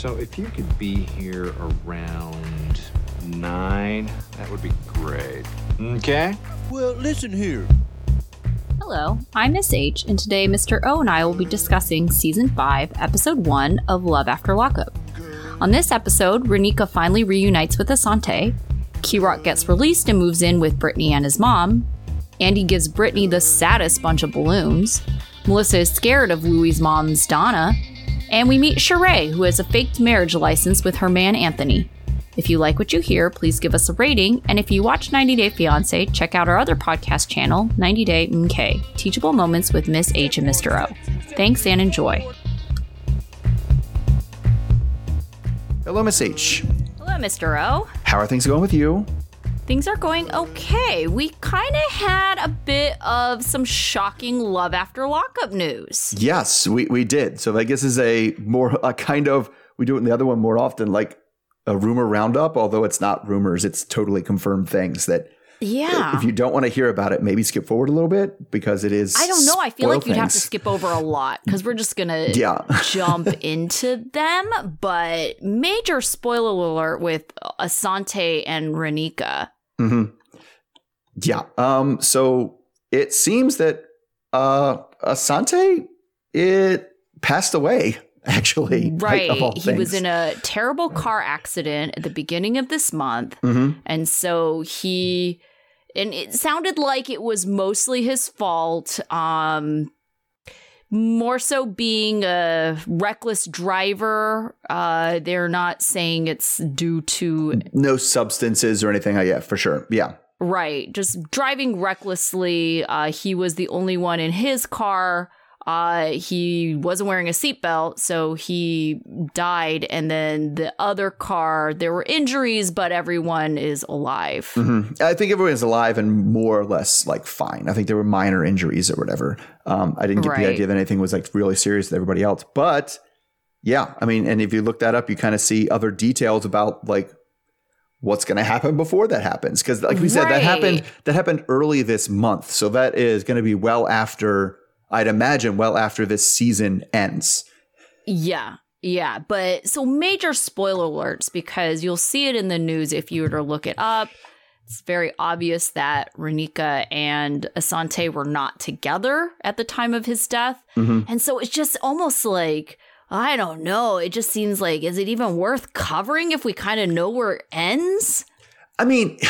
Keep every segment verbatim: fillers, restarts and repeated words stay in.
So if you could be here around nine, that would be great. Okay? Well, listen here. Hello, I'm Miss H, and today Mister O and I will be discussing Season five, Episode one of Love After Lockup. On this episode, Raneka finally reunites with Asante, Kerok gets released and moves in with Brittany and his mom, Andy gives Brittany the saddest bunch of balloons, Melissa is scared of Louie's mom's Donna, and we meet Sharae, who has a faked marriage license with her man Anthony. If you like what you hear, please give us a rating, and if you watch ninety day fiance, check out our other podcast channel, ninety day M K, Teachable Moments with Miss H and Mister O. Thanks and enjoy. Hello, Miss H. Hello, Mister O. How are things going with you? Things are going okay. We kind of had a bit of some shocking Love After Lockup news. Yes, we, we did. So I guess this is a more a kind of, we do it in the other one more often, like a rumor roundup, although it's not rumors. It's totally confirmed things that, yeah, if you don't want to hear about it, maybe skip forward a little bit because it is. I don't know. I feel like you'd things. have to skip over a lot because we're just going to yeah. jump into them. But major spoiler alert with Asante and Raneka. Mm-hmm. Yeah. Um. So it seems that uh, Asante it passed away. Actually, right. Like, he was in a terrible car accident at the beginning of this month. Mm-hmm. And so he and it sounded like it was mostly his fault. Um, more so being a reckless driver. Uh, they're not saying it's due to no substances or anything. Yeah, for sure. Yeah. Right. Just driving recklessly. Uh, he was the only one in his car. Uh, he wasn't wearing a seatbelt, so he died. And then the other car, there were injuries, but everyone is alive. Mm-hmm. I think everyone is alive and more or less like fine. I think there were minor injuries or whatever. Um, I didn't get right. the idea that anything was like really serious with everybody else. But yeah, I mean, and if you look that up, you kind of see other details about like what's going to happen before that happens. Because like we right. said, that happened that happened early this month. So that is going to be well after... I'd imagine well after this season ends. Yeah. Yeah. But so major spoiler alerts, because you'll see it in the news if you were to look it up. It's very obvious that Raneka and Asante were not together at the time of his death. Mm-hmm. And so it's just almost like, I don't know. It just seems like, is it even worth covering if we kind of know where it ends? I mean...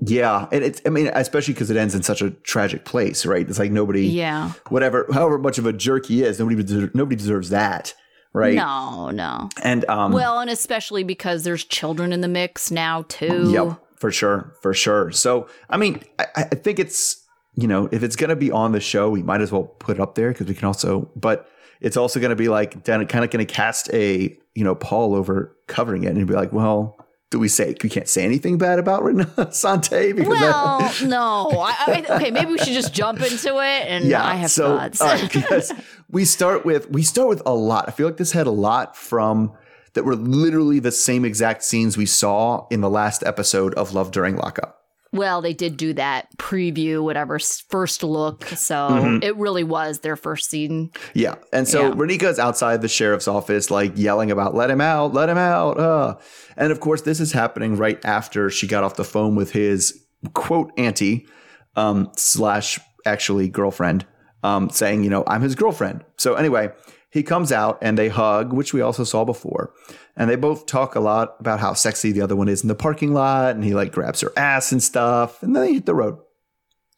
Yeah. And it's, I mean, especially because it ends in such a tragic place, right? It's like nobody, yeah, whatever, however much of a jerk he is, nobody, deser- nobody deserves that, right? No, no. And, um, well, and especially because there's children in the mix now, too. Yep, for sure, for sure. So, I mean, I, I think it's, you know, if it's going to be on the show, we might as well put it up there because we can also, but it's also going to be like, kind of going to cast a, you know, pall over covering it and be like, well, do we say we can't say anything bad about Asante? Because well, I, no. I, I, okay, maybe we should just jump into it. And yeah, I have so, thoughts. All right, because we start with we start with a lot. I feel like this had a lot from that were literally the same exact scenes we saw in the last episode of Love During Lockup. Well, they did do that preview, whatever, first look. So mm-hmm. it really was their first scene. Yeah. And so yeah. Raneka's outside the sheriff's office, like yelling about, let him out, let him out. Uh. And of course, this is happening right after she got off the phone with his, quote, auntie um, slash actually girlfriend um, saying, you know, I'm his girlfriend. So anyway, he comes out and they hug, which we also saw before. And they both talk a lot about how sexy the other one is in the parking lot. And he like grabs her ass and stuff. And then they hit the road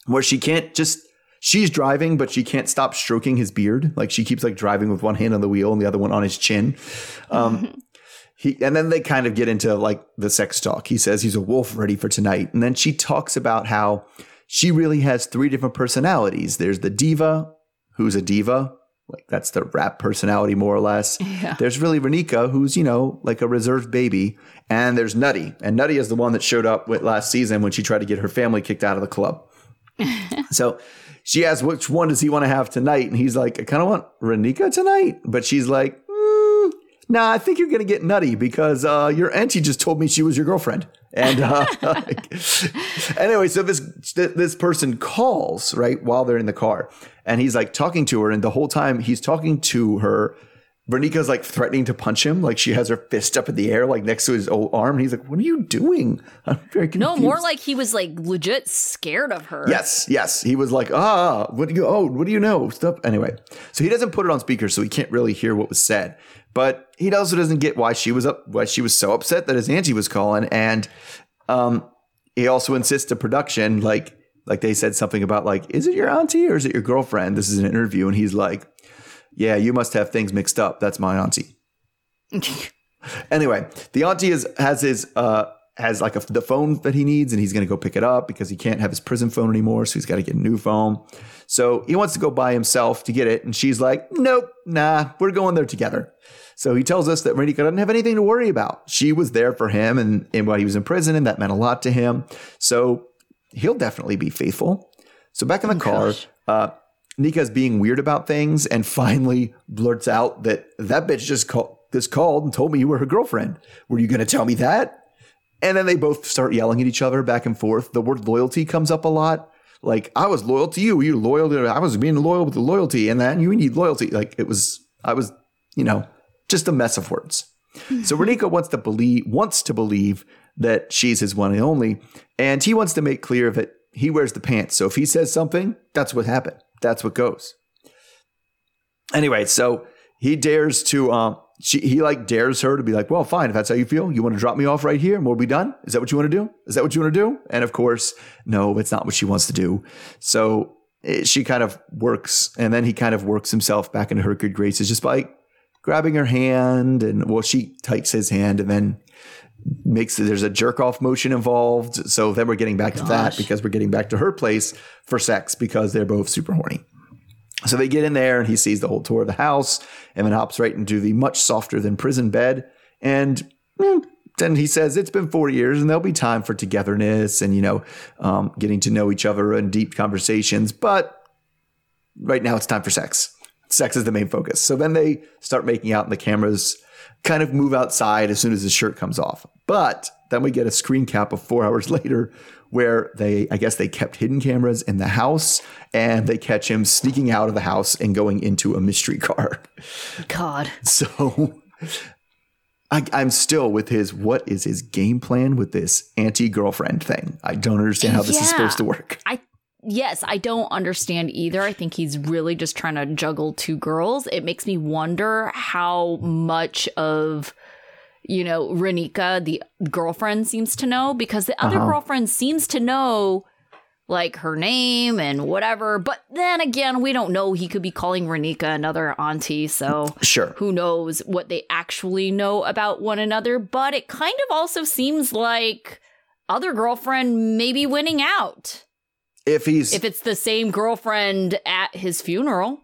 where she can't just she's driving, but she can't stop stroking his beard. Like she keeps like driving with one hand on the wheel and the other one on his chin. Um, he and then they kind of get into like the sex talk. He says he's a wolf ready for tonight. And then she talks about how she really has three different personalities. There's the diva, who's a diva. Like that's the rap personality, more or less. Yeah. There's really Raneka, who's, you know, like a reserved baby. And there's Nutty. And Nutty is the one that showed up with last season when she tried to get her family kicked out of the club. So she asks, which one does he want to have tonight? And he's like, I kind of want Raneka tonight. But she's like, mm, nah, I think you're going to get Nutty because uh, your auntie just told me she was your girlfriend. And uh, anyway, so this this person calls, right, while they're in the car. And he's like talking to her. And the whole time he's talking to her, Raneka's like threatening to punch him. Like she has her fist up in the air, like next to his old arm. And he's like, what are you doing? I'm very confused. No, more like he was like legit scared of her. Yes. Yes. He was like, ah, what do you, oh, what do you know? Stuff. Anyway, so he doesn't put it on speaker, so he can't really hear what was said. But he also doesn't get why she was up, why she was so upset that his auntie was calling. And um, he also insists to production, like, like they said something about like, is it your auntie or is it your girlfriend? This is an interview. And he's like, yeah, you must have things mixed up. That's my auntie. Anyway, the auntie is has his uh has like a, the phone that he needs, and he's going to go pick it up because he can't have his prison phone anymore. So he's got to get a new phone. So he wants to go by himself to get it. And she's like, nope, nah, we're going there together. So he tells us that Raneka doesn't have anything to worry about. She was there for him and, and while he was in prison, and that meant a lot to him. So he'll definitely be faithful. So back in the oh, car, gosh. uh, Nika's being weird about things and finally blurts out that that bitch just called, just called and told me you were her girlfriend. Were you going to tell me that? And then they both start yelling at each other back and forth. The word loyalty comes up a lot. Like, I was loyal to you. You loyal to I was being loyal with the loyalty, and then you need loyalty. Like it was, I was, you know, just a mess of words. So Raneka wants to believe, wants to believe that she's his one and only. And he wants to make clear that he wears the pants. So if he says something, that's what happened. That's what goes. Anyway, so he dares to, um, she, he like dares her to be like, well, fine, if that's how you feel, you want to drop me off right here and we'll be done? Is that what you want to do? Is that what you want to do? And of course, no, it's not what she wants to do. So it, she kind of works, and then he kind of works himself back into her good graces just by grabbing her hand. And well, she takes his hand and then makes there's a jerk off motion involved. So then we're getting back Gosh. to that because we're getting back to her place for sex because they're both super horny. So they get in there and he sees the whole tour of the house and then hops right into the much softer than prison bed. And then he says, it's been four years and there'll be time for togetherness and, you know, um, getting to know each other and deep conversations. But right now it's time for sex. Sex is the main focus. So then they start making out and the cameras kind of move outside as soon as his shirt comes off. But then we get a screen cap of four hours later where they, I guess they kept hidden cameras in the house, and they catch him sneaking out of the house and going into a mystery car. God. So I, I'm still with his, what is his game plan with this anti-girlfriend thing? I don't understand how this yeah. is supposed to work. I Yes, I don't understand either. I think he's really just trying to juggle two girls. It makes me wonder how much of, you know, Raneka, the girlfriend, seems to know, because the other uh-huh. girlfriend seems to know, like, her name and whatever. But then again, we don't know. He could be calling Raneka another auntie. So sure. Who knows what they actually know about one another. But it kind of also seems like other girlfriend may be winning out. If he's if it's the same girlfriend at his funeral,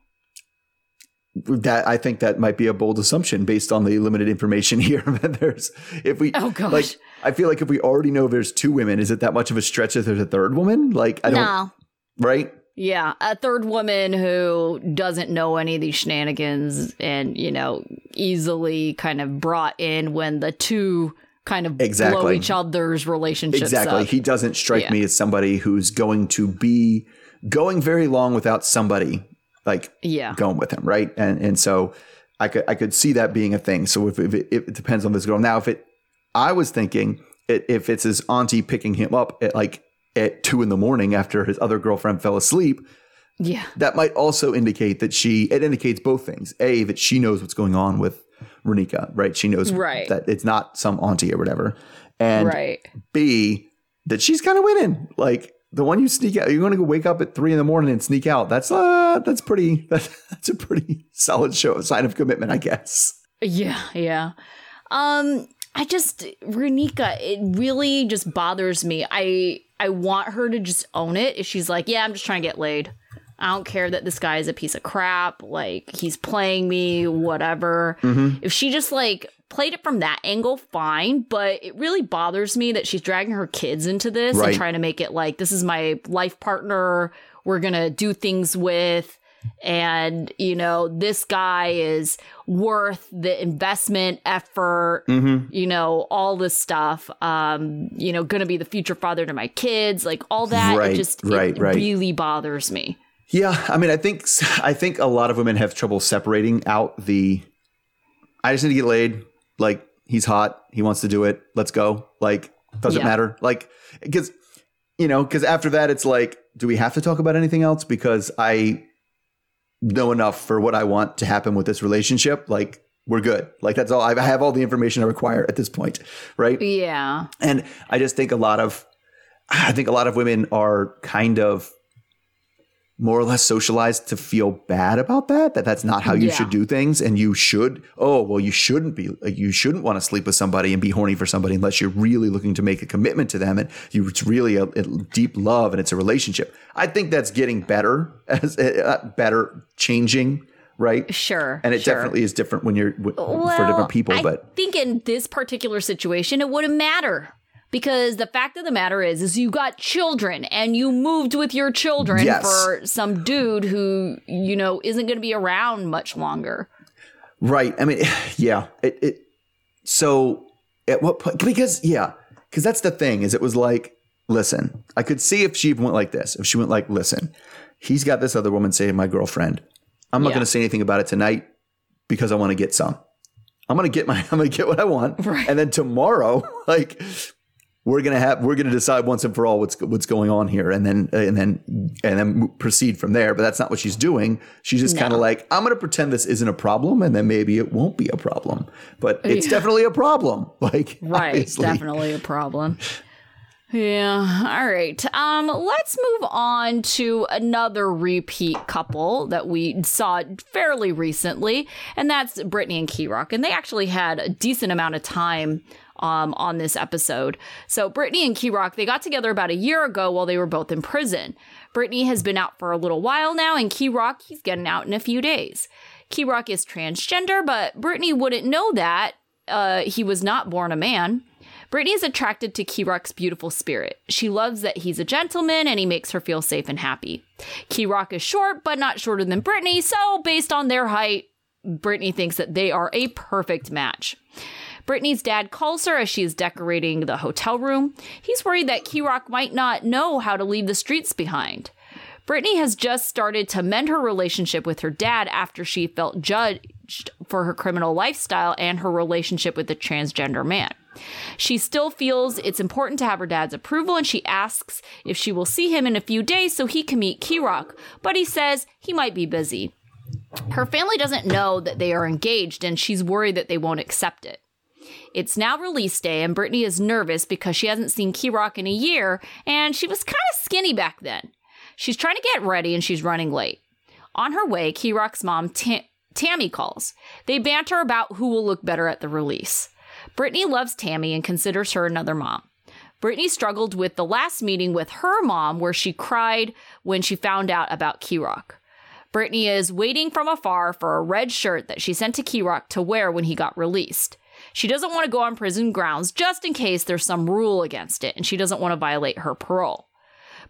that I think that might be a bold assumption based on the limited information here. there's if we oh gosh, like, I feel like if we already know there's two women, is it that much of a stretch if there's a third woman? Like I don't no. right? Yeah, a third woman who doesn't know any of these shenanigans and you know easily kind of brought in when the two. Kind of exactly. blow each other's relationships exactly up. He doesn't strike yeah. me as somebody who's going to be going very long without somebody like yeah. going with him, right? And and so I could I could see that being a thing. So if, if it, it depends on this girl. Now if it I was thinking it, if it's his auntie picking him up at like at two in the morning after his other girlfriend fell asleep, yeah, that might also indicate that she it indicates both things. A, that she knows what's going on with Raneka, right? She knows right. that it's not some auntie or whatever. And right. B, that she's kind of winning. Like the one you sneak out, you're going to go wake up at three in the morning and sneak out. That's uh, that's pretty, that's a pretty solid show, sign of commitment, I guess. Yeah. Yeah. Um, I just, Raneka, it really just bothers me. I, I want her to just own it. If she's like, yeah, I'm just trying to get laid. I don't care that this guy is a piece of crap, like, he's playing me, whatever. Mm-hmm. If she just, like, played it from that angle, fine, but it really bothers me that she's dragging her kids into this right. and trying to make it like, this is my life partner, we're gonna do things with, and, you know, this guy is worth the investment, effort, mm-hmm. you know, all this stuff, um, you know, gonna be the future father to my kids, like, all that, right, it just right, it right. really bothers me. Yeah, I mean, I think I think a lot of women have trouble separating out the I just need to get laid. Like, he's hot. He wants to do it. Let's go. Like, doesn't yeah. matter. Like, because, you know, because after that, it's like, do we have to talk about anything else? Because I know enough for what I want to happen with this relationship. Like, we're good. Like, that's all. I have all the information I require at this point. Right. Yeah. And I just think a lot of, I think a lot of women are kind of more or less socialized to feel bad about that, that that's not how you yeah. should do things. And you should, oh, well, you shouldn't be, you shouldn't want to sleep with somebody and be horny for somebody unless you're really looking to make a commitment to them. And you, it's really a, a deep love and it's a relationship. I think that's getting better as uh, better changing. Right. Sure. And it sure. definitely is different when you're w- well, for different people. I but I think in this particular situation, it wouldn't matter. Because the fact of the matter is, is you got children and you moved with your children yes. for some dude who, you know, isn't going to be around much longer. Right. I mean, yeah. It, it, so at what point? Because, yeah, because that's the thing is it was like, listen, I could see if she went like this, if she went like, listen, he's got this other woman saying my girlfriend. I'm not yeah. going to say anything about it tonight because I want to get some. I'm going to get my I'm going to get what I want. Right. And then tomorrow, like. We're gonna have we're gonna decide once and for all what's what's going on here, and then and then and then proceed from there. But that's not what she's doing. She's just no. kind of like, I'm gonna pretend this isn't a problem, and then maybe it won't be a problem. But it's yeah. definitely a problem. Like, right, obviously. It's definitely a problem. Yeah. All right. Um. Let's move on to another repeat couple that we saw fairly recently, and that's Brittany and Kerok, and they actually had a decent amount of time. Um, on this episode. So Brittany and Kerok, they got together about a year ago while they were both in prison. Brittany has been out for a little while now, and Kerok, he's getting out in a few days. Kerok is transgender, but Brittany wouldn't know that. Uh, he was not born a man. Brittany is attracted to Kerok's beautiful spirit. She loves that he's a gentleman and he makes her feel safe and happy. Kerok is short, but not shorter than Brittany, so based on their height, Brittany thinks that they are a perfect match. Brittany's dad calls her as she is decorating the hotel room. He's worried that Kerok might not know how to leave the streets behind. Brittany has just started to mend her relationship with her dad after she felt judged for her criminal lifestyle and her relationship with the transgender man. She still feels it's important to have her dad's approval, and she asks if she will see him in a few days so he can meet Kerok, but he says he might be busy. Her family doesn't know that they are engaged, and she's worried that they won't accept it. It's now release day, and Brittany is nervous because she hasn't seen Kerok in a year, and she was kind of skinny back then. She's trying to get ready, and she's running late. On her way, Kerok's mom, Tam- Tammy, calls. They banter about who will look better at the release. Brittany loves Tammy and considers her another mom. Brittany struggled with the last meeting with her mom where she cried when she found out about Kerok. Brittany is waiting from afar for a red shirt that she sent to Kerok to wear when he got released. She doesn't want to go on prison grounds just in case there's some rule against it, and she doesn't want to violate her parole.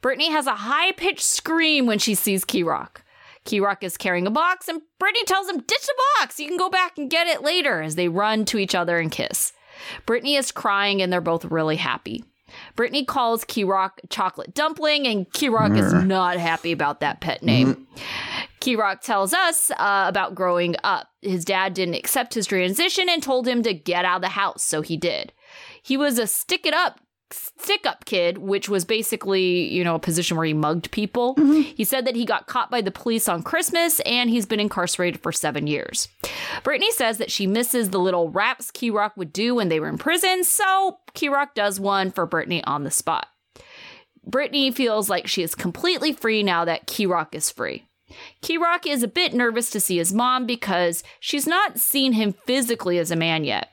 Brittany has a high-pitched scream when she sees Kerok. Kerok is carrying a box, and Brittany tells him, ditch the box! You can go back and get it later, as they run to each other and kiss. Brittany is crying, and they're both really happy. Brittany calls Kerok Chocolate Dumpling, and Kerok mm. is not happy about that pet name. Mm. Kerok tells us uh, about growing up. His dad didn't accept his transition and told him to get out of the house, so he did. He was a stick-it-up, stick-up kid, which was basically, you know, a position where he mugged people. Mm-hmm. He said that he got caught by the police on Christmas, and he's been incarcerated for seven years. Brittany says that she misses the little raps Kerok would do when they were in prison, so Kerok does one for Brittany on the spot. Brittany feels like she is completely free now that Kerok is free. Kerok is a bit nervous to see his mom because she's not seen him physically as a man yet.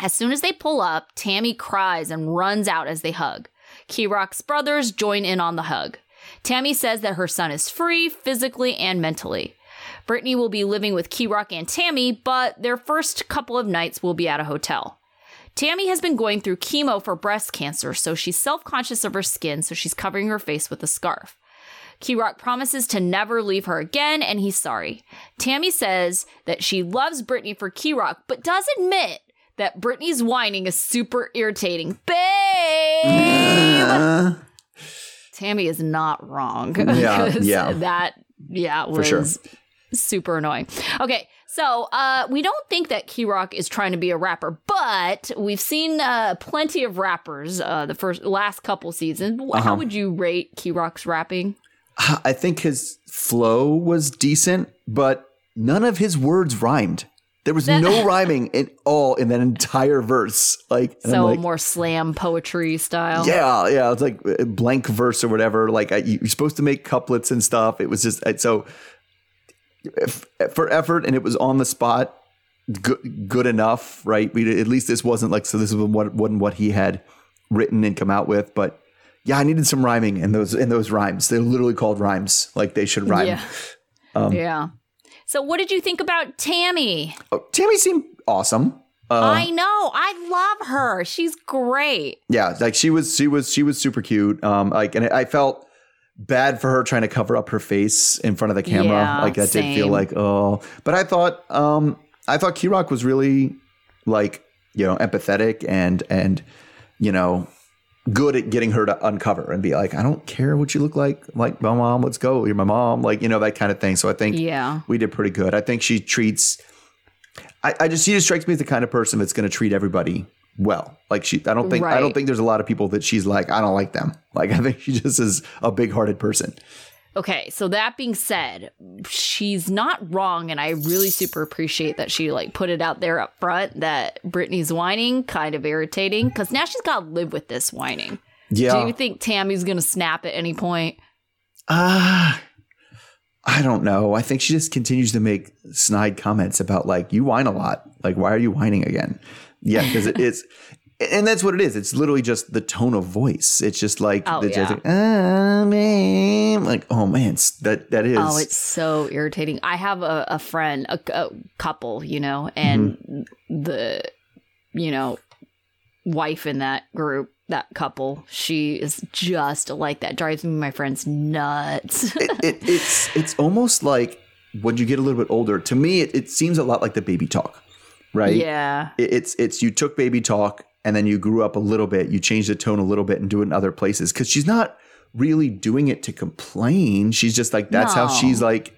As soon as they pull up, Tammy cries and runs out as they hug. Kerok's brothers join in on the hug. Tammy says that her son is free physically and mentally. Brittany will be living with Kerok and Tammy, but their first couple of nights will be at a hotel. Tammy has been going through chemo for breast cancer, so she's self-conscious of her skin, so she's covering her face with a scarf. Kerok promises to never leave her again, and he's sorry. Tammy says that she loves Brittany for Kerok, but does admit that Brittany's whining is super irritating. Babe! Uh, Tammy is not wrong. Yeah, yeah. That, yeah, was for sure. Super annoying. Okay, So uh, we don't think that Kerok is trying to be a rapper, but we've seen uh, plenty of rappers uh, the first last couple seasons. How uh-huh. would you rate Kerok's rapping? I think his flow was decent, but none of his words rhymed. There was no rhyming at all in that entire verse. Like, so like, more slam poetry style. Yeah, yeah. It's like a blank verse or whatever. Like I, you're supposed to make couplets and stuff. It was just so for effort, and it was on the spot. Good, good enough, right? We at least this wasn't like so. This was what wasn't what he had written and come out with, but. Yeah, I needed some rhyming in those in those rhymes. They're literally called rhymes. Like they should rhyme. Yeah. Um, yeah. So what did you think about Tammy? Oh, Tammy seemed awesome. Uh, I know. I love her. She's great. Yeah, like she was she was she was super cute. Um, like and I felt bad for her trying to cover up her face in front of the camera. Yeah, like that same. Did feel like, oh, but I thought um I thought Kerok was really like, you know, empathetic and and you know, good at getting her to uncover and be like, I don't care what you look like, like my mom, let's go. You're my mom. Like, you know, that kind of thing. So I think yeah. we did pretty good. I think she treats, I, I just, she just strikes me as the kind of person that's going to treat everybody well. Like she, I don't think, right. I don't think there's a lot of people that she's like, I don't like them. Like, I think she just is a big hearted person. Okay, so that being said, she's not wrong, and I really super appreciate that she like put it out there up front that Brittany's whining, kind of irritating, because now she's got to live with this whining. Yeah. Do you think Tammy's going to snap at any point? Ah, uh, I don't know. I think she just continues to make snide comments about like, you whine a lot. Like, why are you whining again? Yeah, because it is. And that's what it is. It's literally just the tone of voice. It's just like, oh, the yeah. like, oh, man. Like, oh, man, that, that is. Oh, it's so irritating. I have a, a friend, a, a couple, you know, and mm-hmm. the, you know, wife in that group, that couple, she is just like that. Drives me, my friends, nuts. it, it, it's, it's almost like when you get a little bit older, to me, it, it seems a lot like the baby talk, right? Yeah. It, it's, it's you took baby talk. And then you grew up a little bit, you changed the tone a little bit and do it in other places. Because she's not really doing it to complain. She's just like, that's no. how she's like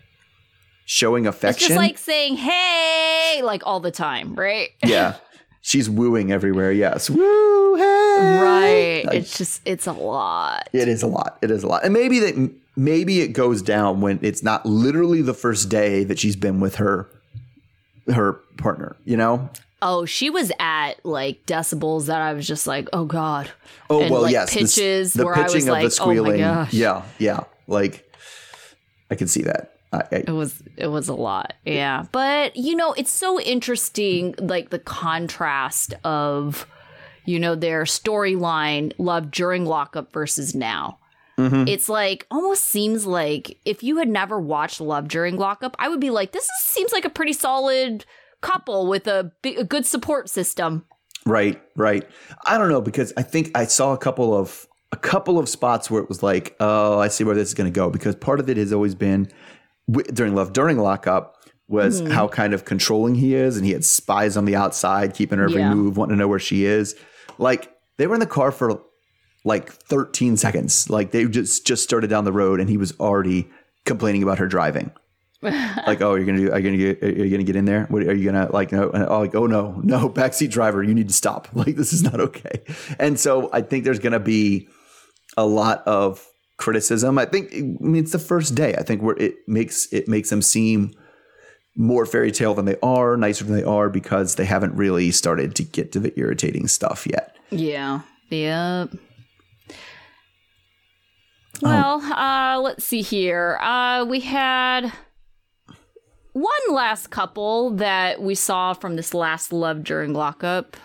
showing affection. It's just like saying, hey, like all the time, right? Yeah. She's wooing everywhere. Yes. Woo, hey. Right. Like, it's just, it's a lot. It is a lot. It is a lot. And maybe that, maybe it goes down when it's not literally the first day that she's been with her, her partner, you know? Oh, she was at like decibels that I was just like, oh God. Oh and, well, like, yes, pitches the, the where pitching I was of like, the squealing. Oh my gosh. Yeah, yeah. Like, I can see that. I, I, it was it was a lot, yeah. But you know, it's so interesting, like the contrast of, you know, their storyline, Love During Lockup versus now. Mm-hmm. It's like almost seems like if you had never watched Love During Lockup, I would be like, this is, seems like a pretty solid couple with a, big, a good support system. Right, right. I don't know, because I think I saw a couple of a couple of spots where it was like, oh, I see where this is going to go, because part of it has always been w- during Love During Lockup was mm-hmm. how kind of controlling he is, and he had spies on the outside keeping her every yeah. move, wanting to know where she is. Like they were in the car for like thirteen seconds. Like they just just started down the road and he was already complaining about her driving. Like, oh, you're gonna do, are you gonna get, are you gonna get in there? What are you gonna like? No, oh, like, oh no, no, backseat driver, you need to stop. Like, this is not okay. And so, I think there's gonna be a lot of criticism. I think I mean, it's the first day. I think where it makes it makes them seem more fairy tale than they are, nicer than they are, because they haven't really started to get to the irritating stuff yet. Yeah. Yep. Yeah. Well, um, uh, let's see here. Uh, we had. One last couple that we saw from this last Love During Lockup.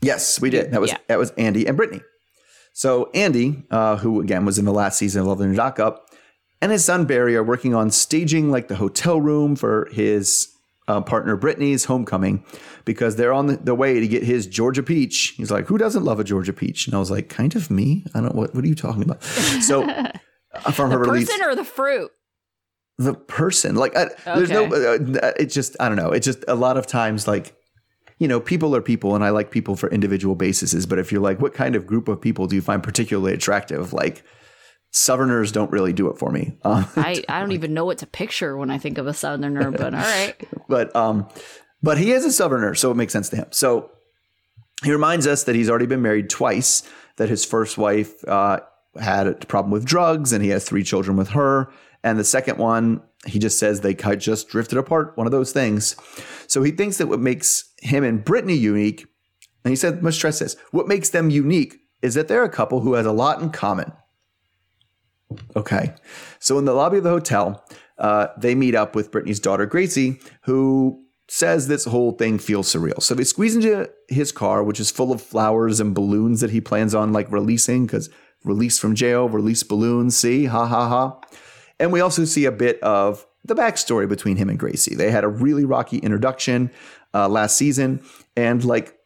Yes, we did. That was yeah. that was Andy and Brittany. So Andy, uh, who again was in the last season of Love During Lockup, and his son Barry are working on staging like the hotel room for his uh, partner Brittany's homecoming, because they're on the, the way to get his Georgia peach. He's like, who doesn't love a Georgia peach? And I was like, kind of me. I don't what. What are you talking about? So from the her person release, or the fruit. The person like I, okay. there's no uh, it's just I don't know. It's just a lot of times like, you know, people are people and I like people for individual basis. But if you're like, what kind of group of people do you find particularly attractive? Like Southerners don't really do it for me. Um, I, I don't even know what to picture when I think of a Southerner, but all right. But um, but he is a Southerner, so it makes sense to him. So he reminds us that he's already been married twice, that his first wife uh, had a problem with drugs and he has three children with her. And the second one, he just says they just drifted apart, one of those things. So he thinks that what makes him and Brittany unique, and he said, must stress this, what makes them unique is that they're a couple who has a lot in common. Okay. So in the lobby of the hotel, uh, they meet up with Brittany's daughter, Gracie, who says this whole thing feels surreal. So they squeeze into his car, which is full of flowers and balloons that he plans on like releasing, because release from jail, release balloons, see, ha, ha, ha. And we also see a bit of the backstory between him and Gracie. They had a really rocky introduction uh, last season, and like,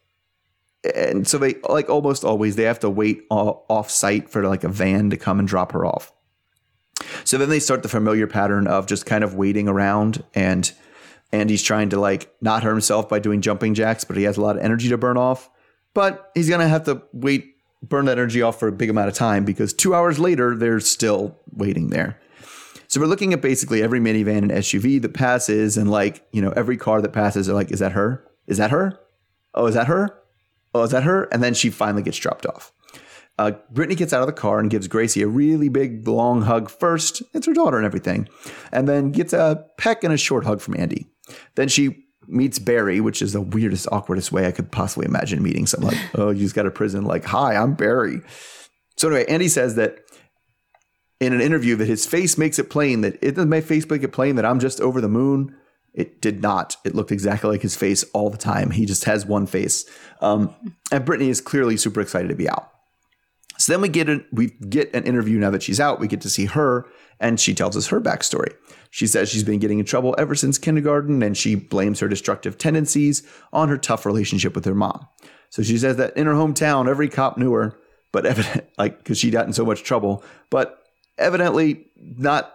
and so they like almost always they have to wait off site for like a van to come and drop her off. So then they start the familiar pattern of just kind of waiting around, and Andy's trying to like not hurt himself by doing jumping jacks, but he has a lot of energy to burn off. But he's going to have to wait, burn that energy off for a big amount of time, because two hours later, they're still waiting there. So we're looking at basically every minivan and S U V that passes, and like, you know, every car that passes, they're like, is that her? Is that her? Oh, is that her? Oh, is that her? And then she finally gets dropped off. Uh, Brittany gets out of the car and gives Gracie a really big, long hug first. It's her daughter and everything. And then gets a peck and a short hug from Andy. Then she meets Barry, which is the weirdest, awkwardest way I could possibly imagine meeting someone. Like, oh, you just got out of prison. Like, hi, I'm Barry. So anyway, Andy says that in an interview that his face makes it plain that it doesn't my face make it plain that I'm just over the moon. It did not. It looked exactly like his face all the time. He just has one face. Um, and Brittany is clearly super excited to be out. So then we get an, we get an interview now that she's out. We get to see her, and she tells us her backstory. She says she's been getting in trouble ever since kindergarten, and she blames her destructive tendencies on her tough relationship with her mom. So she says that in her hometown, every cop knew her, but evident, like because she got in so much trouble, but evidently not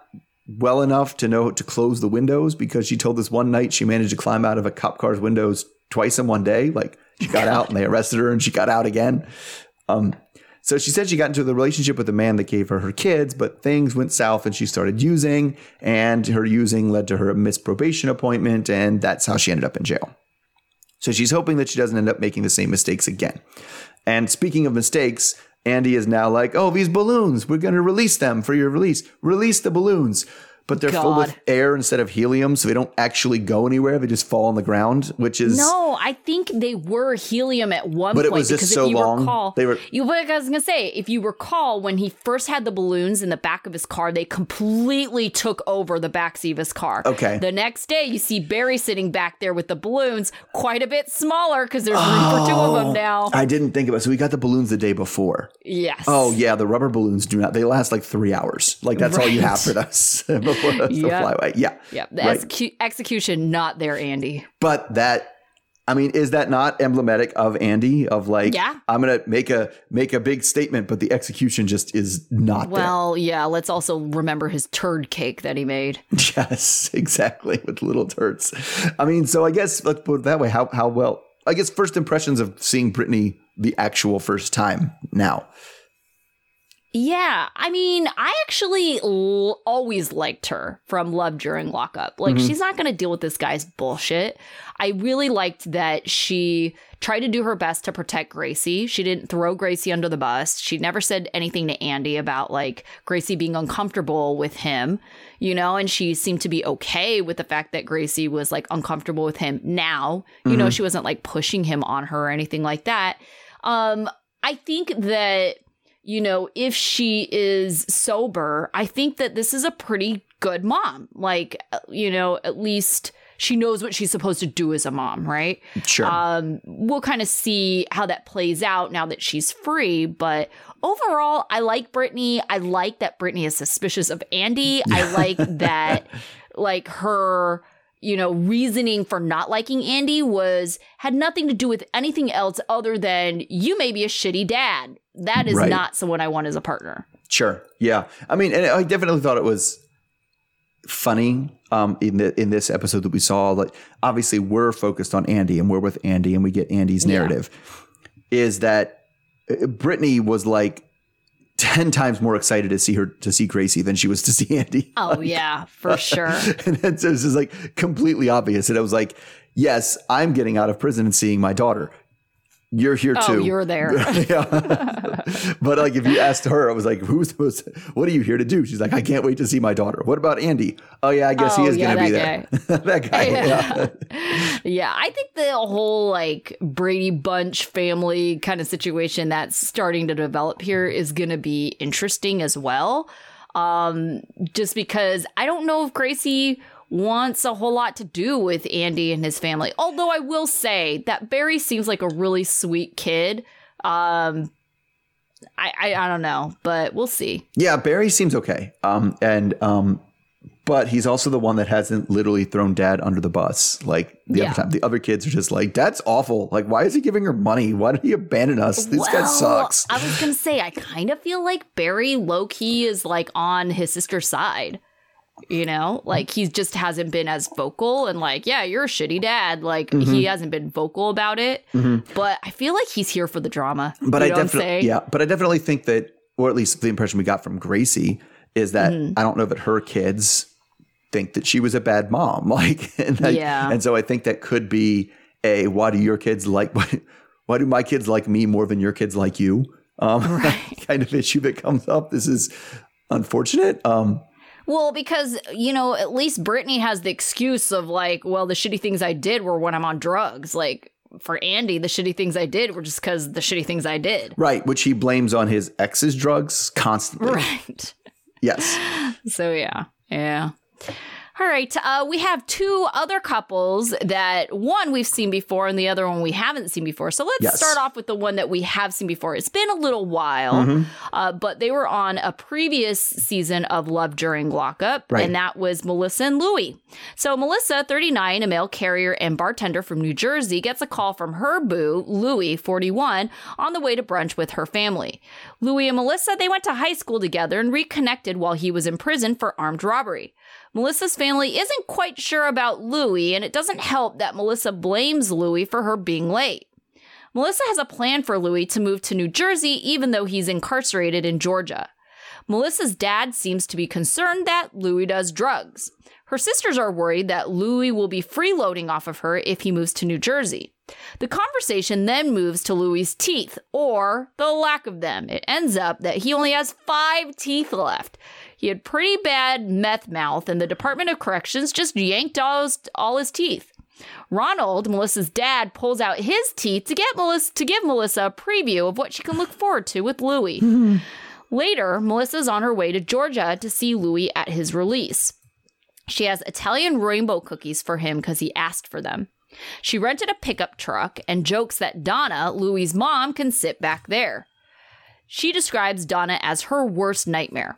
well enough to know to close the windows, because she told us one night she managed to climb out of a cop car's windows twice in one day. Like she got out and they arrested her and she got out again. Um, so she said she got into the relationship with the man that gave her her kids, but things went south and she started using, and her using led to her missed probation appointment. And that's how she ended up in jail. So she's hoping that she doesn't end up making the same mistakes again. And speaking of mistakes, Andy is now like, oh, these balloons, we're going to release them for your release. Release the balloons. But they're God. full of air instead of helium, so they don't actually go anywhere. They just fall on the ground, which is... No, I think they were helium at one but point. But it was just so long. Recall, they were... You, like I was going to say, if you recall, when he first had the balloons in the back of his car, they completely took over the backseat of his car. Okay. The next day, you see Barry sitting back there with the balloons, quite a bit smaller, because there's room oh, for two of them now. I didn't think about it. So we got the balloons the day before. Yes. Oh, yeah, the rubber balloons do not... They last like three hours. Like, that's right. all you have for us. Yep. Flyway. Yeah. Yeah. The right. execu- execution, not there, Andy. But that, I mean, is that not emblematic of Andy? Of like, yeah. I'm going to make a make a big statement, but the execution just is not well, there. Well, yeah. Let's also remember his turd cake that he made. Yes, exactly. With little turds. I mean, so I guess let's put it that way. How, how well, I guess first impressions of seeing Brittany the actual first time now. Yeah, I mean, I actually l- always liked her from Love During Lockup. Like, mm-hmm. she's not going to deal with this guy's bullshit. I really liked that she tried to do her best to protect Gracie. She didn't throw Gracie under the bus. She never said anything to Andy about, like, Gracie being uncomfortable with him, you know, and she seemed to be okay with the fact that Gracie was, like, uncomfortable with him now. You mm-hmm. know, she wasn't, like, pushing him on her or anything like that. Um, I think that... You know, if she is sober, I think that this is a pretty good mom. Like, you know, at least she knows what she's supposed to do as a mom, right? Sure. Um, we'll kind of see how that plays out now that she's free. But overall, I like Brittany. I like that Brittany is suspicious of Andy. I like that, like, her... you know, reasoning for not liking Andy was had nothing to do with anything else other than you may be a shitty dad. That is right. not someone I want as a partner. Sure. Yeah. I mean, and I definitely thought it was funny um, in the, in this episode that we saw. Like, obviously, we're focused on Andy and we're with Andy and we get Andy's narrative yeah. is that Brittany was like, ten times more excited to see her, to see Gracie than she was to see Andy. Oh, like, yeah, for sure. And it's just like completely obvious. And I was like, yes, I'm getting out of prison and seeing my daughter. You're here oh, too. You're there. But like, if you asked her, I was like, who's, who's, what are you here to do? She's like, I can't wait to see my daughter. What about Andy? Oh yeah, I guess oh, he is yeah, going to be guy. there. That guy. Yeah. Yeah. Yeah. I think the whole like Brady Bunch family kind of situation that's starting to develop here is going to be interesting as well. Um, just because I don't know if Gracie wants a whole lot to do with Andy and his family. Although I will say that Barry seems like a really sweet kid. Um, I, I, I don't know, but we'll see. Yeah, Barry seems okay. Um, and um, but he's also the one that hasn't literally thrown dad under the bus. Like the yeah. other time, the other kids are just like, that's awful. Like, why is he giving her money? Why did he abandon us? This well, guy sucks. I was going to say, I kind of feel like Barry low key is like on his sister's side. You know, like he just hasn't been as vocal and like, yeah, you're a shitty dad. Like mm-hmm. he hasn't been vocal about it, mm-hmm. but I feel like he's here for the drama. But I definitely, yeah, but I definitely think that, or at least the impression we got from Gracie is that mm-hmm. I don't know that her kids think that she was a bad mom. Like, and, I, yeah. and so I think that could be a, why do your kids like, why, why do my kids like me more than your kids like you? Um, right. Kind of issue that comes up. This is unfortunate. Um, Well, because, you know, at least Brittany has the excuse of like, well, the shitty things I did were when I'm on drugs. Like for Andy, the shitty things I did were just because the shitty things I did. Right. Which he blames on his ex's drugs constantly. Right. Yes. So, yeah. Yeah. All right. Uh, we have two other couples that one we've seen before and the other one we haven't seen before. So let's yes. start off with the one that we have seen before. It's been a little while, mm-hmm. uh, but they were on a previous season of Love During Lockup. Right. And that was Melissa and Louie. So Melissa, thirty-nine, a mail carrier and bartender from New Jersey, gets a call from her boo, Louie, forty-one, on the way to brunch with her family. Louie and Melissa, they went to high school together and reconnected while he was in prison for armed robbery. Melissa's family isn't quite sure about Louie, and it doesn't help that Melissa blames Louie for her being late. Melissa has a plan for Louie to move to New Jersey, even though he's incarcerated in Georgia. Melissa's dad seems to be concerned that Louie does drugs. Her sisters are worried that Louie will be freeloading off of her if he moves to New Jersey. The conversation then moves to Louie's teeth, or the lack of them. It ends up that he only has five teeth left. He had pretty bad meth mouth, and the Department of Corrections just yanked all his, all his teeth. Ronald, Melissa's dad, pulls out his teeth to get Melissa to give Melissa a preview of what she can look forward to with Louie. Mm-hmm. Later, Melissa's on her way to Georgia to see Louie at his release. She has Italian rainbow cookies for him because he asked for them. She rented a pickup truck and jokes that Donna, Louie's mom, can sit back there. She describes Donna as her worst nightmare.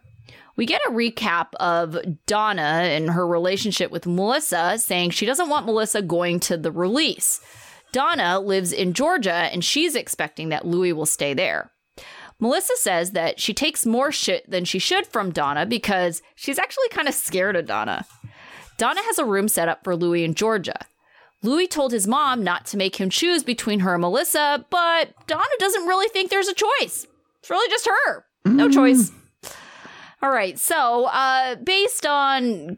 We get a recap of Donna and her relationship with Melissa, saying she doesn't want Melissa going to the release. Donna lives in Georgia, and she's expecting that Louie will stay there. Melissa says that she takes more shit than she should from Donna because she's actually kind of scared of Donna. Donna has a room set up for Louie in Georgia. Louie told his mom not to make him choose between her and Melissa, but Donna doesn't really think there's a choice. It's really just her. No mm. choice. All right, so uh, based on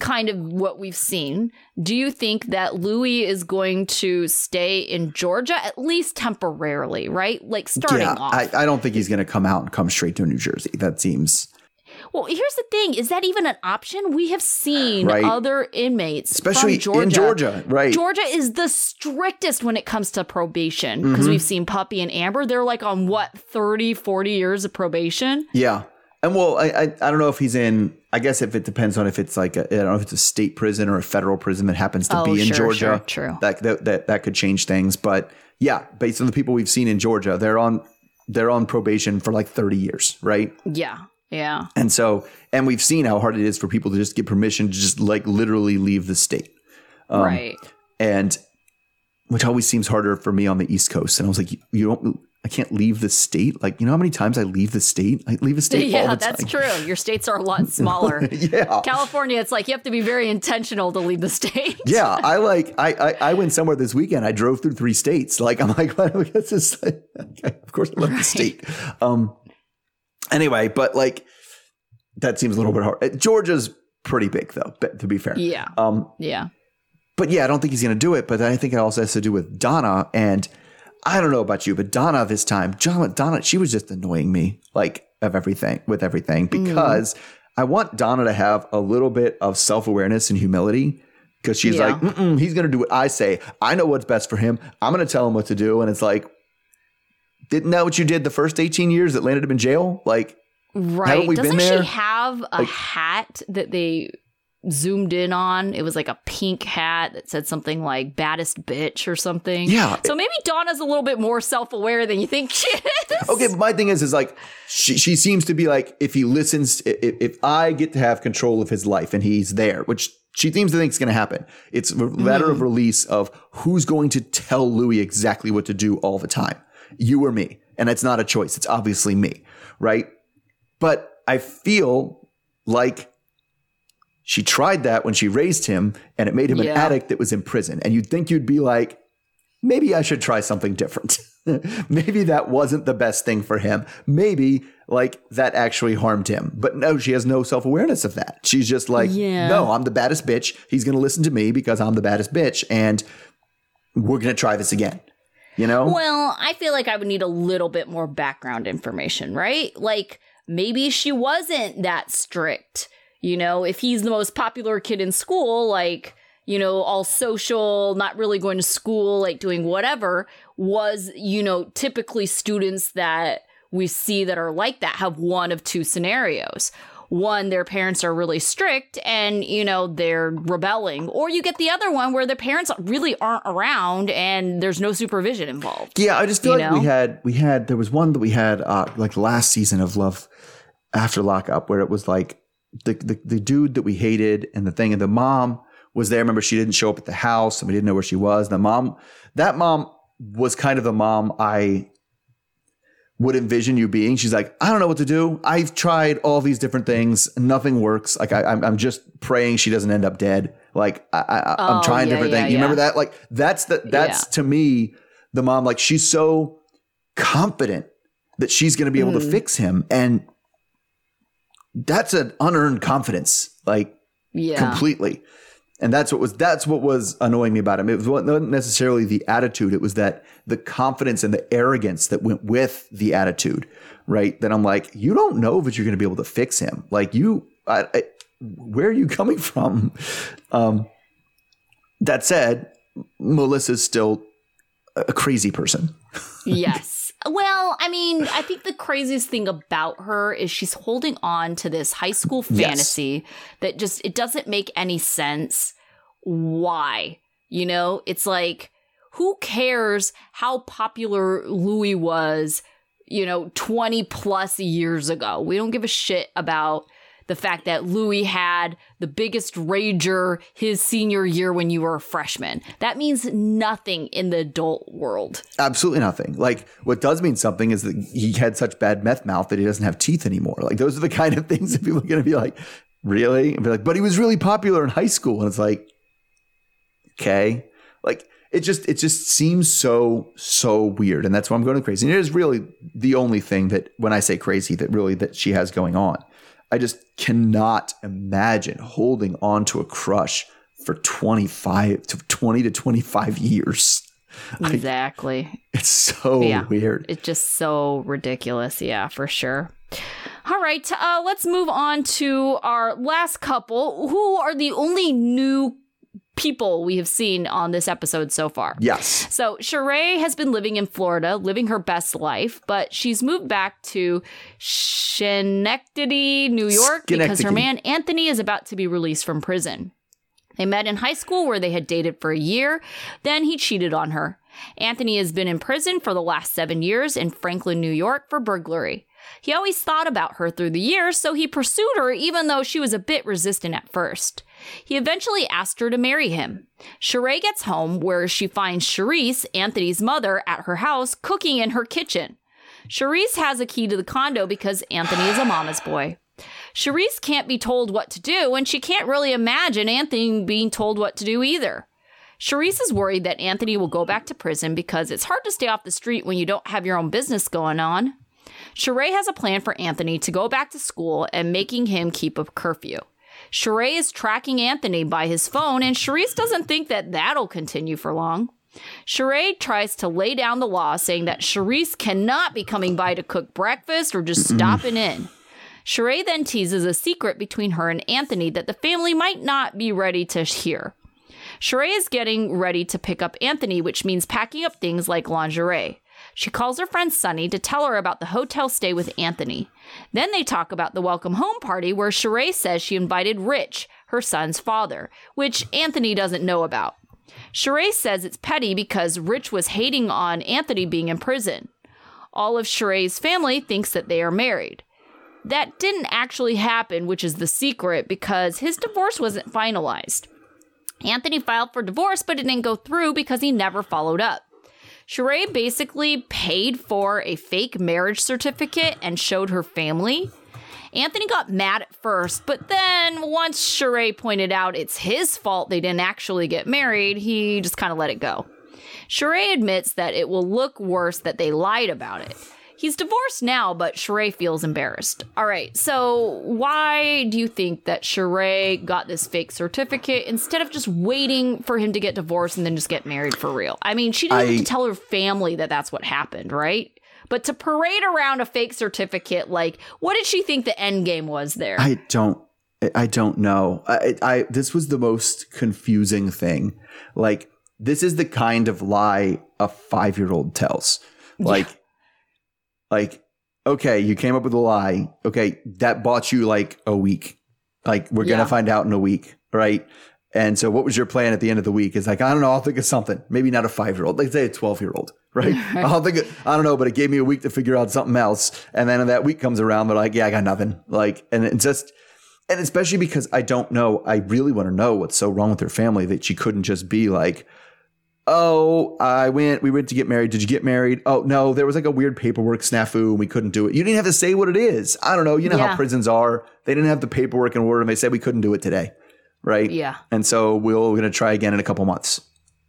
kind of what we've seen, do you think that Louie is going to stay in Georgia, at least temporarily, right? Like starting yeah, off. I, I don't think he's going to come out and come straight to New Jersey. That seems... Well, here's the thing. Is that even an option? We have seen right. other inmates, especially from Georgia. in Georgia, right? Georgia is the strictest when it comes to probation because mm-hmm. we've seen Puppy and Amber. They're like on what, thirty, forty years of probation? Yeah. And well, I, I I don't know if he's in, I guess if it depends on if it's like, a, I don't know if it's a state prison or a federal prison that happens to oh, be in sure, Georgia. Sure, true. That, that, that, that could change things. But yeah, based on the people we've seen in Georgia, they're on, they're on probation for like thirty years, right? Yeah. Yeah. And so, and we've seen how hard it is for people to just get permission to just like literally leave the state. Um, right. And which always seems harder for me on the East Coast. And I was like, you, you don't, I can't leave the state. Like, you know how many times I leave the state? I leave the state yeah, all the time. Yeah, that's true. Your states are a lot smaller. Yeah. California, it's like you have to be very intentional to leave the state. Yeah. I like, I, I I went somewhere this weekend. I drove through three states. Like, I'm like, well, I guess it's like, okay, of course I love right. the state. Um, Anyway, but like that seems a little bit hard. Georgia's pretty big though, to be fair. Yeah. Um, yeah. But yeah, I don't think he's going to do it. But I think it also has to do with Donna. And I don't know about you, but Donna this time, Donna, Donna she was just annoying me like of everything with everything because mm. I want Donna to have a little bit of self-awareness and humility because she's yeah. like, mm-mm, he's going to do what I say. I know what's best for him. I'm going to tell him what to do. And it's like, didn't that what you did the first eighteen years that landed him in jail? Like, right. haven't we Doesn't been there? She have a like, hat that they zoomed in on? It was like a pink hat that said something like baddest bitch or something. Yeah. So maybe Donna's a little bit more self-aware than you think she is. Okay. But my thing is, is like, she, she seems to be like, if he listens, if, if I get to have control of his life and he's there, which she seems to think is going to happen. It's a matter mm. of release of who's going to tell Louie exactly what to do all the time. You or me. And it's not a choice. It's obviously me. Right. But I feel like she tried that when she raised him and it made him yeah. an addict that was in prison. And you'd think you'd be like, maybe I should try something different. Maybe that wasn't the best thing for him. Maybe like that actually harmed him. But no, she has no self-awareness of that. She's just like, yeah. no, I'm the baddest bitch. He's going to listen to me because I'm the baddest bitch. And we're going to try this again. You know? Well, I feel like I would need a little bit more background information, right? Like maybe she wasn't that strict. You know, if he's the most popular kid in school, like, you know, all social, not really going to school, like doing whatever, was, you know, typically students that we see that are like that have one of two scenarios. One, their parents are really strict and, you know, they're rebelling. Or you get the other one where their parents really aren't around and there's no supervision involved. Yeah, I just feel you like know? we had, we had, there was one that we had uh, like last season of Love After Lockup where it was like the, the, the dude that we hated and the thing and the mom was there. Remember, she didn't show up at the house and we didn't know where she was. The mom, that mom was kind of the mom I would envision you being. She's like, I don't know what to do. I've tried all these different things. Nothing works. Like I, I'm, I'm just praying she doesn't end up dead. Like I, I, I'm oh, trying yeah, different yeah, things. You yeah. remember that? Like that's the, that's yeah. to me, the mom, like she's so confident that she's going to be able mm. to fix him. And that's an unearned confidence, like yeah. completely. And that's what was, that's what was annoying me about him. It was not necessarily the attitude. It was that the confidence and the arrogance that went with the attitude, right? That I'm like, you don't know that you're going to be able to fix him. Like you, I, I, where are you coming from? Um, that said, Melissa's still a crazy person. Yes. Well, I mean, I think the craziest thing about her is she's holding on to this high school fantasy yes. that just, it doesn't make any sense. Why? You know, it's like, who cares how popular Louie was, you know, twenty plus years ago? We don't give a shit about the fact that Louie had the biggest rager his senior year when you were a freshman. That means nothing in the adult world. Absolutely nothing. Like, what does mean something is that he had such bad meth mouth that he doesn't have teeth anymore. Like, those are the kind of things that people are going to be like, really? And be like, but he was really popular in high school. And it's like, okay. Like, it just it just seems so, so weird. And that's why I'm going crazy. And it is really the only thing that, when I say crazy, that really that she has going on. I just cannot imagine holding on to a crush for twenty-five to twenty to twenty-five years. Exactly. I, it's so yeah. weird. It's just so ridiculous. Yeah, for sure. All right. Uh, let's move on to our last couple, who are the only new people we have seen on this episode so far. Yes. So Sharae has been living in Florida, living her best life, but she's moved back to Schenectady, New York, because her man Anthony is about to be released from prison. They met in high school where they had dated for a year. Then he cheated on her. Anthony has been in prison for the last seven years in Franklin, New York for burglary. He always thought about her through the years, so he pursued her even though she was a bit resistant at first. He eventually asked her to marry him. Sharae gets home where she finds Sharice, Anthony's mother, at her house cooking in her kitchen. Sharice has a key to the condo because Anthony is a mama's boy. Sharice can't be told what to do, and she can't really imagine Anthony being told what to do either. Sharice is worried that Anthony will go back to prison because it's hard to stay off the street when you don't have your own business going on. Sharae has a plan for Anthony to go back to school and making him keep a curfew. Sharae is tracking Anthony by his phone, and Sharice doesn't think that that'll continue for long. Sharae tries to lay down the law, saying that Sharice cannot be coming by to cook breakfast or just Mm-mm. stopping in. Sharae then teases a secret between her and Anthony that the family might not be ready to hear. Sharae is getting ready to pick up Anthony, which means packing up things like lingerie. She calls her friend Sonny to tell her about the hotel stay with Anthony. Then they talk about the welcome home party where Sharae says she invited Rich, her son's father, which Anthony doesn't know about. Sharae says it's petty because Rich was hating on Anthony being in prison. All of Sharae's family thinks that they are married. That didn't actually happen, which is the secret, because his divorce wasn't finalized. Anthony filed for divorce, but it didn't go through because he never followed up. Sharae basically paid for a fake marriage certificate and showed her family. Anthony got mad at first, but then once Sharae pointed out it's his fault they didn't actually get married, he just kind of let it go. Sharae admits that it will look worse that they lied about it. He's divorced now, but Sharae feels embarrassed. All right, so why do you think that Sharae got this fake certificate instead of just waiting for him to get divorced and then just get married for real? I mean, she didn't I... have to tell her family that that's what happened, right? But to parade around a fake certificate, like, what did she think the end game was there? I don't, I don't know. I, I this was the most confusing thing. Like, this is the kind of lie a five-year-old tells. Like, yeah. like, okay, you came up with a lie. Okay, that bought you like a week. Like, we're yeah. gonna find out in a week, right? And so what was your plan at the end of the week? It's like, I don't know. I'll think of something. Maybe not a five-year-old. Like, say a twelve-year-old, right? I'll think of, I don't know, but it gave me a week to figure out something else. And then that week comes around, they're like, yeah, I got nothing. Like, and it just, and especially because I don't know, I really want to know what's so wrong with her family that she couldn't just be like, oh, I went, we went to get married. Did you get married? Oh, no, there was like a weird paperwork snafu and we couldn't do it. You didn't have to say what it is. I don't know. You know yeah. how prisons are. They didn't have the paperwork in order and they said we couldn't do it today. Right. Yeah. And so we're going to try again in a couple months.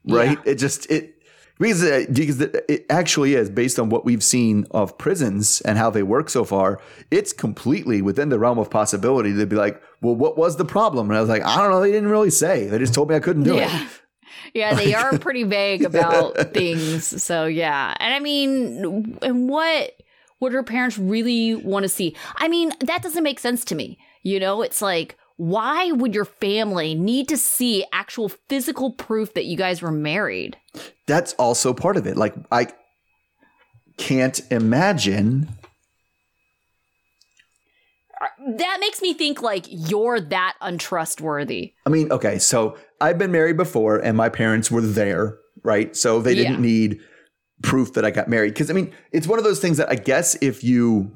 Right. Yeah. It just it because, it because it actually is based on what we've seen of prisons and how they work so far. It's completely within the realm of possibility. They'd be like, well, what was the problem? And I was like, I don't know. They didn't really say. They just told me I couldn't do yeah. it. Yeah, they are pretty vague about things. So, yeah. And I mean, and what would her parents really want to see? I mean, that doesn't make sense to me. You know, it's like, why would your family need to see actual physical proof that you guys were married? That's also part of it. Like, I can't imagine. That makes me think, like, you're that untrustworthy. I mean, okay, so I've been married before and my parents were there, right? So they didn't yeah. need proof that I got married. Because, I mean, it's one of those things that I guess if you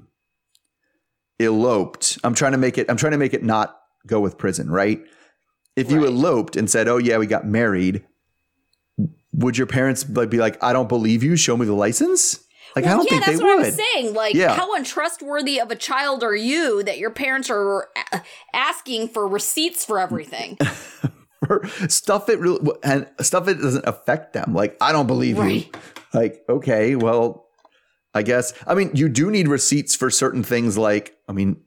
eloped, I'm trying to make it, I'm trying to make it not go with prison, right? If right. you eloped and said, oh, yeah, we got married, would your parents be like, I don't believe you, show me the license? Like, well, I don't yeah, think they would. Yeah, that's what I'm saying. Like, yeah. how untrustworthy of a child are you that your parents are a- asking for receipts for everything? for stuff it really and stuff it doesn't affect them. Like, I don't believe right. you. Like, okay, well, I guess. I mean, you do need receipts for certain things like, I mean,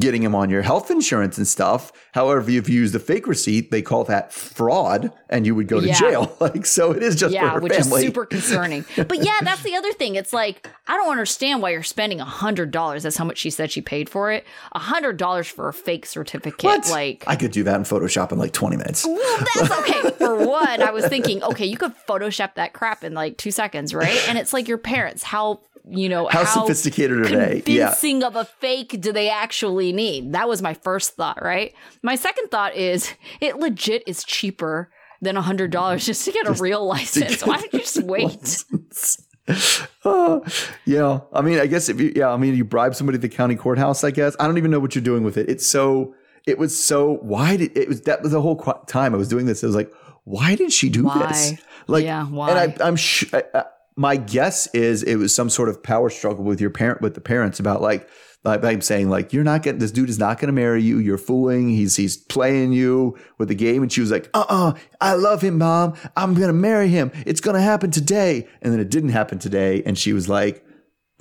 getting them on your health insurance and stuff. However, if you use the fake receipt, they call that fraud and you would go to yeah. jail. Like, so it is just yeah, for her which family. Is super concerning. But yeah, that's the other thing. It's like, I don't understand why you're spending a hundred dollars. That's how much she said she paid for it. A hundred dollars for a fake certificate. What? Like, I could do that in Photoshop in like twenty minutes. Well, that's okay. For one, I was thinking, okay, you could Photoshop that crap in like two seconds. Right. And it's like your parents, how, you know, how, how sophisticated are they? Convincing yeah. of a fake do they actually need? That was my first thought, right? My second thought is it legit is cheaper than a hundred dollars just to get just a real license. Why don't you just wait? oh, yeah. I mean, I guess if you, yeah, I mean, you bribe somebody at the county courthouse, I guess. I don't even know what you're doing with it. It's so, it was so, why did it was, that was the whole qu- time I was doing this. It was like, why did she do why? this? Like, yeah, why? And I, I'm sure. Sh- My guess is it was some sort of power struggle with your parent, with the parents about like, like I'm saying, like, you're not getting, this dude is not going to marry you. You're fooling. He's, he's playing you with the game. And she was like, uh-uh, I love him, mom. I'm going to marry him. It's going to happen today. And then it didn't happen today. And she was like,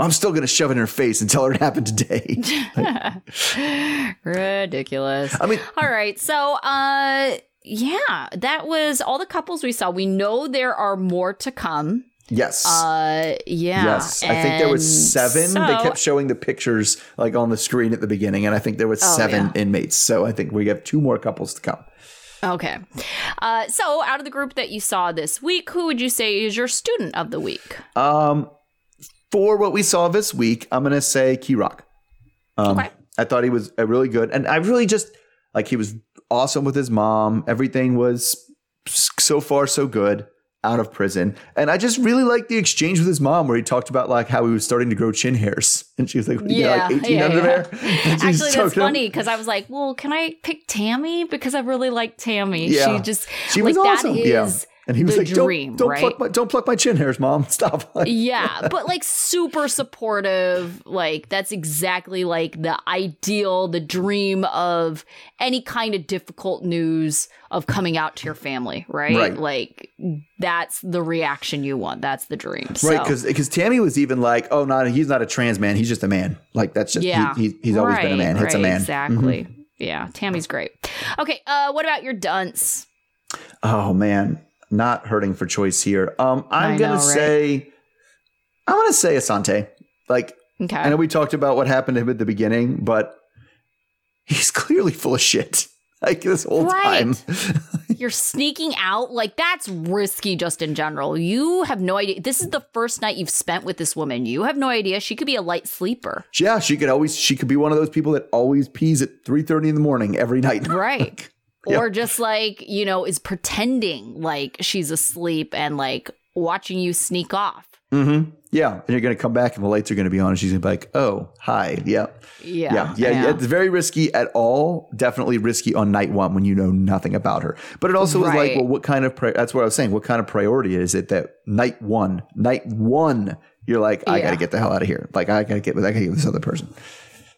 I'm still going to shove it in her face and tell her it happened today. Like, ridiculous. I mean, all right. So, uh, yeah, that was all the couples we saw. We know there are more to come. Yes. Uh, yeah. Yes. And I think there was seven. So, they kept showing the pictures like on the screen at the beginning. And I think there was oh, seven yeah. inmates. So I think we have two more couples to come. Okay. Uh, so out of the group that you saw this week, who would you say is your student of the week? Um, for what we saw this week, I'm going to say Kerok. Um, okay. I thought he was really good. And I really just like he was awesome with his mom. Everything was so far so good out of prison. And I just really liked the exchange with his mom where he talked about like how he was starting to grow chin hairs. And she was like, what do you yeah, got, like eighteen yeah, under yeah. there? Actually, that's funny because I was like, well, can I pick Tammy? Because I really like Tammy. Yeah. She just, she like was awesome. That is yeah. And he was the like, dream, don't, don't, right? pluck my, don't pluck my chin hairs, mom. Stop. Yeah. But like super supportive. Like that's exactly like the ideal, the dream of any kind of difficult news of coming out to your family. Right. right. Like that's the reaction you want. That's the dream. Right. So. Cause, cause Tammy was even like, oh, no, he's not a trans man. He's just a man. Like that's just, yeah. he, he, he's always right, been a man. It's right, a man. Exactly. Mm-hmm. Yeah. Tammy's great. Okay. Uh, what about your dunce? Oh man. Not hurting for choice here. Um, I'm I gonna know, right? say, I'm gonna say Asante. Like, okay. I know we talked about what happened to him at the beginning, but he's clearly full of shit. Like this whole right. time, you're sneaking out. Like that's risky, just in general. You have no idea. This is the first night you've spent with this woman. You have no idea. She could be a light sleeper. Yeah, she could always. She could be one of those people that always pees at three thirty in the morning every night. Right. Like, Yep. Or just like, you know, is pretending like she's asleep and like watching you sneak off. Mm-hmm. Yeah. And you're going to come back and the lights are going to be on and she's going to be like, oh, hi. Yeah. Yeah. Yeah. Yeah. yeah. It's very risky at all. Definitely risky on night one when you know nothing about her. But it also right. is like, well, what kind of pri- – that's what I was saying. What kind of priority is it that night one, night one, you're like, I yeah. got to get the hell out of here. Like, I got to get with I got to get this other person.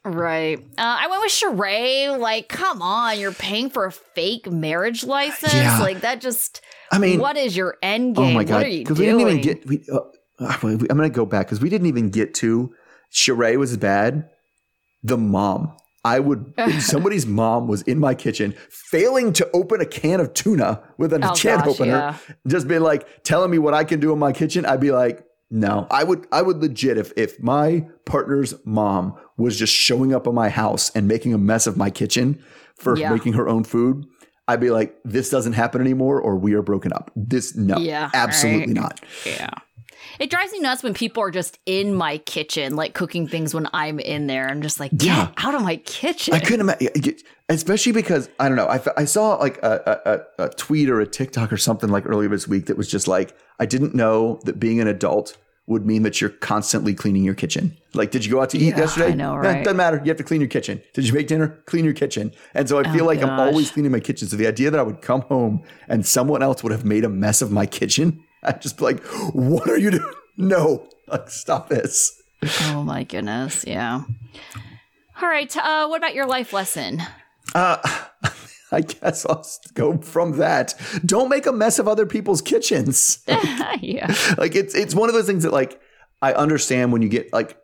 Right. Uh, I went with Sharae. Like, come on. You're paying for a fake marriage license. Yeah. Like, that just, I mean, what is your end game? Oh my God. What are you doing? We didn't even get, we, uh, I'm going to go back because we didn't even get to, Sharae was bad. The mom. I would, somebody's mom was in my kitchen failing to open a can of tuna with a oh can gosh, opener. Yeah. Just being like, telling me what I can do in my kitchen. I'd be like, no, I would I would legit if if my partner's mom was just showing up at my house and making a mess of my kitchen for yeah. making her own food, I'd be like, this doesn't happen anymore or we are broken up. This no, yeah, absolutely right. not. Yeah. It drives me nuts when people are just in my kitchen, like cooking things when I'm in there. I'm just like, get yeah. out of my kitchen. I couldn't imagine, especially because, I don't know, I, I saw like a, a, a tweet or a TikTok or something like earlier this week that was just like, I didn't know that being an adult would mean that you're constantly cleaning your kitchen. Like, did you go out to eat yeah, yesterday? I know, right? Nah, doesn't matter. You have to clean your kitchen. Did you make dinner? Clean your kitchen. And so I feel oh, like gosh. I'm always cleaning my kitchen. So the idea that I would come home and someone else would have made a mess of my kitchen, I'd just be like, what are you doing? No, like, stop this. Oh, my goodness. Yeah. All right. Uh, what about your life lesson? Uh, I guess I'll go from that. Don't make a mess of other people's kitchens. Like, yeah. Like it's it's one of those things that like I understand when you get like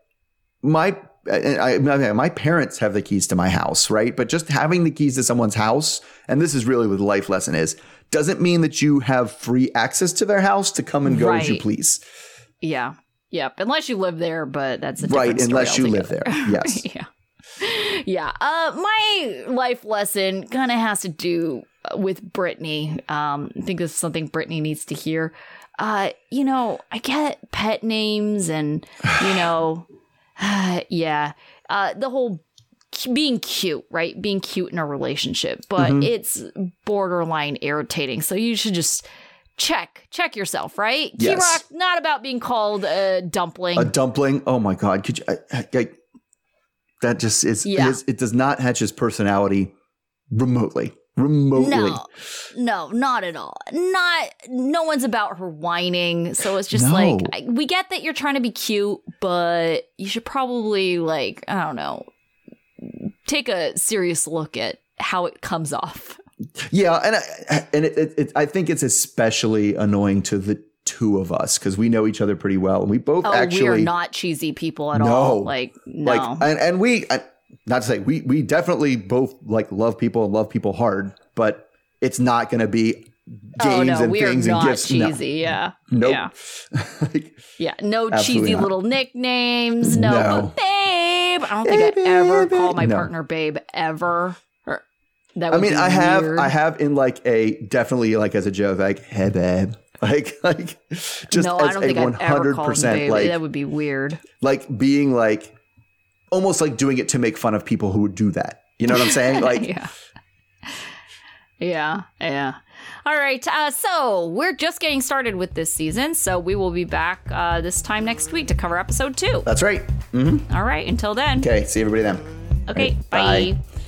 my I, I, my parents have the keys to my house. Right. But just having the keys to someone's house. And this is really what the life lesson is. Doesn't mean that you have free access to their house to come and go right. as you please. Yeah. Yep. Unless you live there. But that's a different right. Unless you live there. Yes. yeah. Yeah. Uh, my life lesson kind of has to do with Brittany. Um, I think this is something Brittany needs to hear. Uh, you know, I get pet names and, you know, uh, yeah, uh, the whole being cute, right? Being cute in a relationship, but mm-hmm. it's borderline irritating. So you should just check, check yourself, right? Yes. Kerok, not about being called a dumpling. A dumpling. Oh my God. Could you, I, I, I That just is, yeah. it is, it does not hatch his personality remotely, remotely. No, no, not at all. Not, no one's about her whining. So it's just no. like, I, we get that you're trying to be cute, but you should probably like, I don't know, take a serious look at how it comes off. Yeah. And I, and it, it, it, I think it's especially annoying to the, two of us because we know each other pretty well. And we both oh, actually. We are not cheesy people at no, all. Like, no. Like, and, and we, I, not to say, we we definitely both like love people and love people hard, but it's not going to be games oh, no, and we things are not and gifts. Cheesy, no. yeah. Nope. Yeah. like, yeah. No cheesy not. little nicknames. No. no. But babe. I don't think baby, I ever baby. call my no. partner babe ever. That I mean, I have, weird. I have in like a definitely like as a joke, like hey babe, like like just no, as a one hundred percent like that would be weird. Like being like almost like doing it to make fun of people who would do that. You know what I'm saying? Like, yeah, yeah, yeah. All right, uh, so we're just getting started with this season, so we will be back uh, this time next week to cover episode two. That's right. Mm-hmm. All right, until then. Okay, see everybody then. Okay, right, bye. bye.